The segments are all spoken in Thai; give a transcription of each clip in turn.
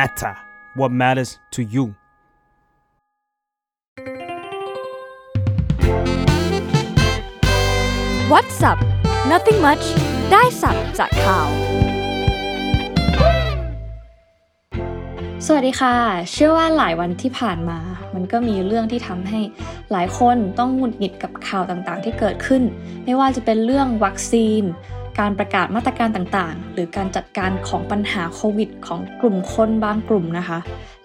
matter, what matters to you. What's up? Nothing much. ได้สับจากข่าวสวัสดีค่ะเชื่อว่าหลายวันที่ผ่านมามันก็มีเรื่องที่ทำให้หลายคนต้องหงุดหงิดกับข่าวต่างๆที่เกิดขึ้นไม่ว่าจะเป็นเรื่องวัคซีนการประกาศมาตรการต่างๆหรือการจัดการของปัญหาโควิดของกลุ่มคนบางกลุ่มนะคะ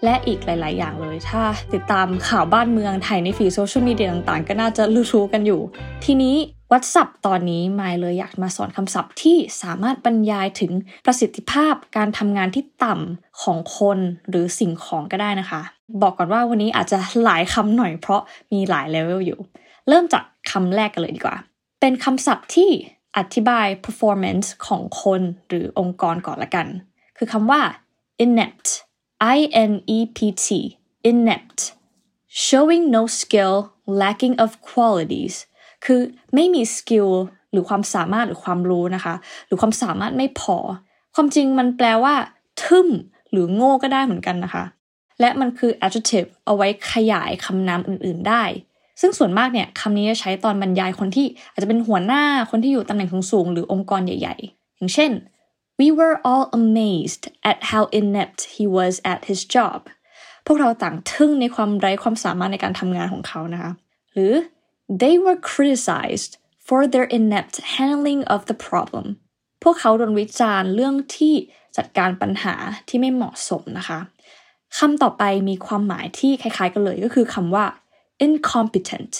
และอีกหลายๆอย่างเลยถ้าติดตามข่าวบ้านเมืองไทยในฟีดโซเชียลมีเดียต่างๆก็น่าจะรู้ๆกันอยู่ทีนี้What's up ตอนนี้มายเลยอยากมาสอนคำศัพท์ที่สามารถบรรยายถึงประสิทธิภาพการทำงานที่ต่ำของคนหรือสิ่งของก็ได้นะคะบอกก่อนว่าวันนี้อาจจะหลายคำหน่อยเพราะมีหลายเลเวลอยู่เริ่มจากคำแรกกันเลยดีกว่าเป็นคำศัพท์ที่อธิบาย performance ของคนหรือองค์กรก่อนละกันคือคำว่า inept I-N-E-P-T inept showing no skill lacking of qualitiesคือไม่มีสกิลหรือความสามารถหรือความรู้นะคะหรือความสามารถไม่พอความจริงมันแปลว่าทึ่มหรือโง่ก็ได้เหมือนกันนะคะและมันคือ adjective เอาไว้ขยายคำนามอื่นๆได้ซึ่งส่วนมากเนี่ยคำนี้จะใช้ตอนบรรยายคนที่อาจจะเป็นหัวหน้าคนที่อยู่ตำแหน่งสูงๆหรือองค์กรใหญ่ๆอย่างเช่น We were all amazed at how inept he was at his job พวกเราต่างทึ่งในความไร้ความสามารถในการทำงานของเขานะคะหรือThey were criticized for their inept handling of the problem. พวกเขาโดนวิจารณ์เรื่องที่จัดการปัญหาที่ไม่เหมาะสมนะคะคำต่อไปมีความหมายที่คล้ายๆกันเลยก็คือคำว่า incompetent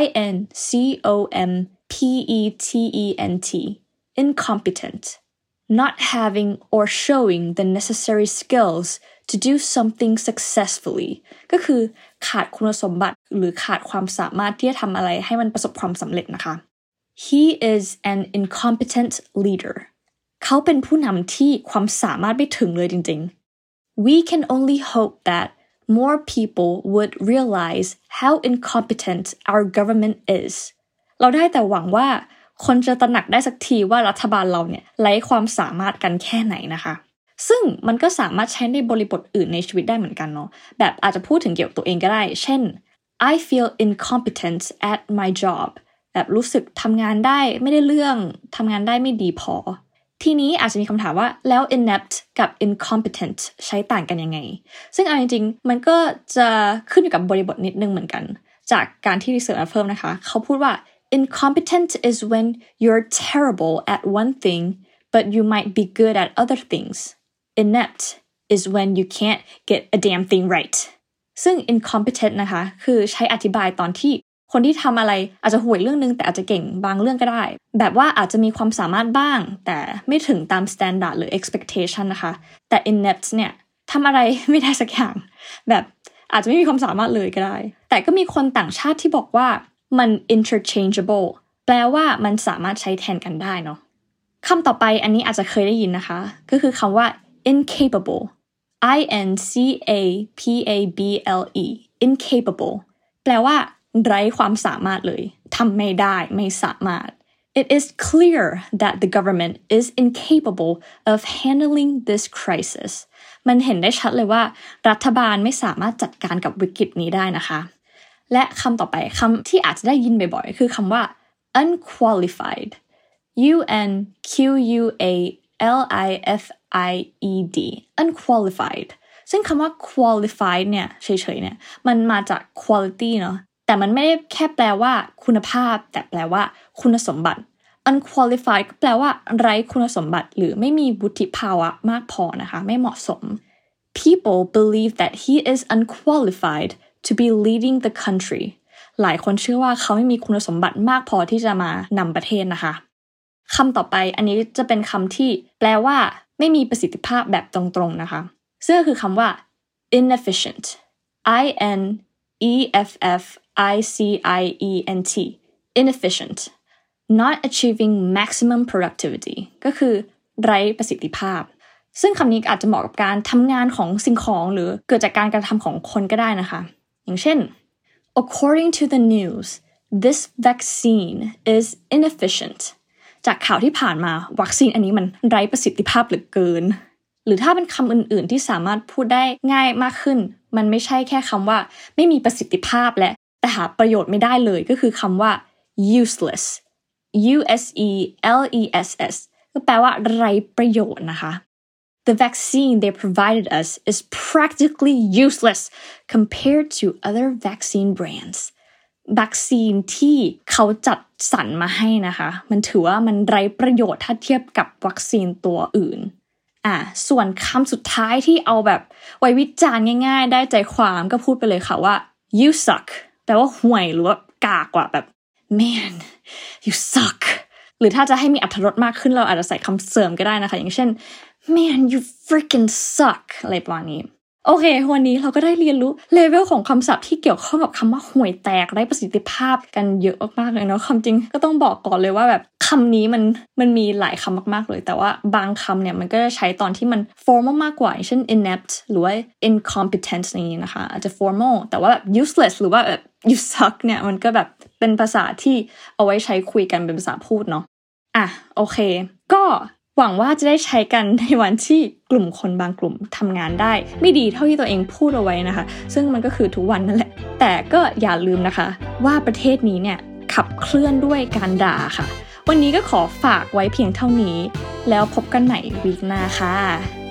I-N-C-O-M-P-E-T-E-N-T incompetent not having or showing the necessary skills to do something successfully ก็คือขาดคุณสมบัติหรือขาดความสามารถที่จะทำอะไรให้มันประสบความสำเร็จนะคะ He is an incompetent leader เขาเป็นผู้นำที่ความสามารถไม่ถึงเลยจริงๆ We can only hope that more people would realize how incompetent our government is เราได้แต่หวังว่าคนจะตระหนักได้สักทีว่ารัฐบาลเราเนี่ยไร้ความสามารถกันแค่ไหนนะคะซึ่งมันก็สามารถใช้ในบริบทอื่นในชีวิตได้เหมือนกันเนาะแบบอาจจะพูดถึงเกี่ยวกับตัวเองก็ได้เช่น I feel incompetent at my job แบบรู้สึกทำงานได้ไม่ได้เรื่องทำงานได้ไม่ดีพอทีนี้อาจจะมีคำถามว่าแล้ว inept กับ incompetent ใช้ต่างกันยังไงซึ่งเอาจริงๆมันก็จะขึ้นอยู่กับบริบทนิดนึงเหมือนกันจากการที่รีเสิร์ชเพิ่มนะคะเขาพูดว่า incompetent is when you're terrible at one thing but you might be good at other things Inept is when you can't get a damn thing right ซึ่ง incompetent นะคะคือใช้อธิบายตอนที่คนที่ทำอะไรอาจจะห่วยเรื่องนึงแต่อาจจะเก่งบางเรื่องก็ได้แบบว่าอาจจะมีความสามารถบ้างแต่ไม่ถึงตาม standard หรือ expectation นะคะแต่ inept เนี่ยทำอะไรไม่ได้สักอย่างแบบอาจจะไม่มีความสามารถเลยก็ได้แต่ก็มีคนต่างชาติที่บอกว่ามัน interchangeable แปลว่ามันสามารถใช้แทนกันได้เนาะคำต่อไปอันนี้อาจจะเคยได้ยินนะคะก็คือคำว่าincapable I-N-C-A-P-A-B-L-E incapable แปลว่าไร้ความสามารถเลยทำไม่ได้ไม่สามารถ It is clear that the government is incapable of handling this crisis มันเห็นได้ชัดเลยว่ารัฐบาลไม่สามารถจัดการกับวิกฤตนี้ได้นะคะและคำต่อไปคำที่อาจจะได้ยินบ่อยๆคือคำว่า unqualified U-N-Q-U-A-L-I-F-I-E-D unqualified ซึ่งคำว่า qualified เนี่ยเฉยๆเนี่ยมันมาจาก quality เนาะแต่มันไม่ได้แค่แปลว่าคุณภาพแต่แปลว่าคุณสมบัติ unqualified ก็แปลว่าไร้คุณสมบัติหรือไม่มีวุฒิภาวะมากพอนะคะไม่เหมาะสม People believe that he is unqualified to be leading the country หลายคนเชื่อว่าเขาไม่มีคุณสมบัติมากพอที่จะมานำประเทศนะคะคำต่อไปอันนี้จะเป็นคำที่แปลว่าไม่มีประสิทธิภาพแบบตรงๆนะคะซึ่งคือคำว่า inefficient I-N-E-F-F-I-C-I-E-N-T inefficient not achieving maximum productivity ก็คือไร้ประสิทธิภาพซึ่งคำนี้อาจจะเหมาะกับการทำงานของสิ่งของหรือเกิดจากการกระทำของคนก็ได้นะคะอย่างเช่น According to the news this vaccine is inefficientจากข่าวที่ผ่านมาวัคซีนอันนี้มันไร้ประสิทธิภาพเหลือเกิน หรือถ้าเป็นคำอื่นๆที่สามารถพูดได้ง่ายมากขึ้นมันไม่ใช่แค่คำว่าไม่มีประสิทธิภาพและแต่หาประโยชน์ไม่ได้เลยก็คือคำว่า useless useless ก็แปลว่าไร้ประโยชน์นะคะ The vaccine they provided us is practically useless compared to other vaccine brands วัคซีนที่เขาจัดสรรมาให้นะคะมันถือว่ามันไร้ประโยชน์ถ้าเทียบกับวัคซีนตัวอื่นส่วนคำสุดท้ายที่เอาแบบไว้วิจารณ์ง่ายๆได้ใจความก็พูดไปเลยค่ะว่า you suck แปลว่าห่วยหรือว่ากากกว่าแบบ man you suck หรือถ้าจะให้มีอรรถรสมากขึ้นเราอาจจะใส่คำเสริมก็ได้นะคะอย่างเช่น man you freaking suck อะไรประมาณนี้โอเควันนี้เราก็ได้เรียนรู้เลเวลของคำศัพท์ที่เกี่ยวข้องกับคำว่าห่วยแตกไร้ประสิทธิภาพกันเยอะมากๆเลยเนาะความจริงก็ต้องบอกก่อนเลยว่าแบบคำนี้มันมีหลายคำมากๆเลยแต่ว่าบางคำเนี่ยมันก็จะใช้ตอนที่มัน formal มากกว่าเช่น inept หรือว่า incompetent อย่างนี้นะคะอาจจะ formal แต่ว่าแบบ useless หรือว่าแบบ you suck เนี่ยมันก็แบบเป็นภาษาที่เอาไว้ใช้คุยกันเป็นภาษาพูดเนาะโอเคก็หวังว่าจะได้ใช้กันในวันที่กลุ่มคนบางกลุ่มทำงานได้ไม่ดีเท่าที่ตัวเองพูดเอาไว้นะคะซึ่งมันก็คือทุกวันนั่นแหละแต่ก็อย่าลืมนะคะว่าประเทศนี้เนี่ยขับเคลื่อนด้วยการด่าค่ะวันนี้ก็ขอฝากไว้เพียงเท่านี้แล้วพบกันใหม่วีคหน้าค่ะ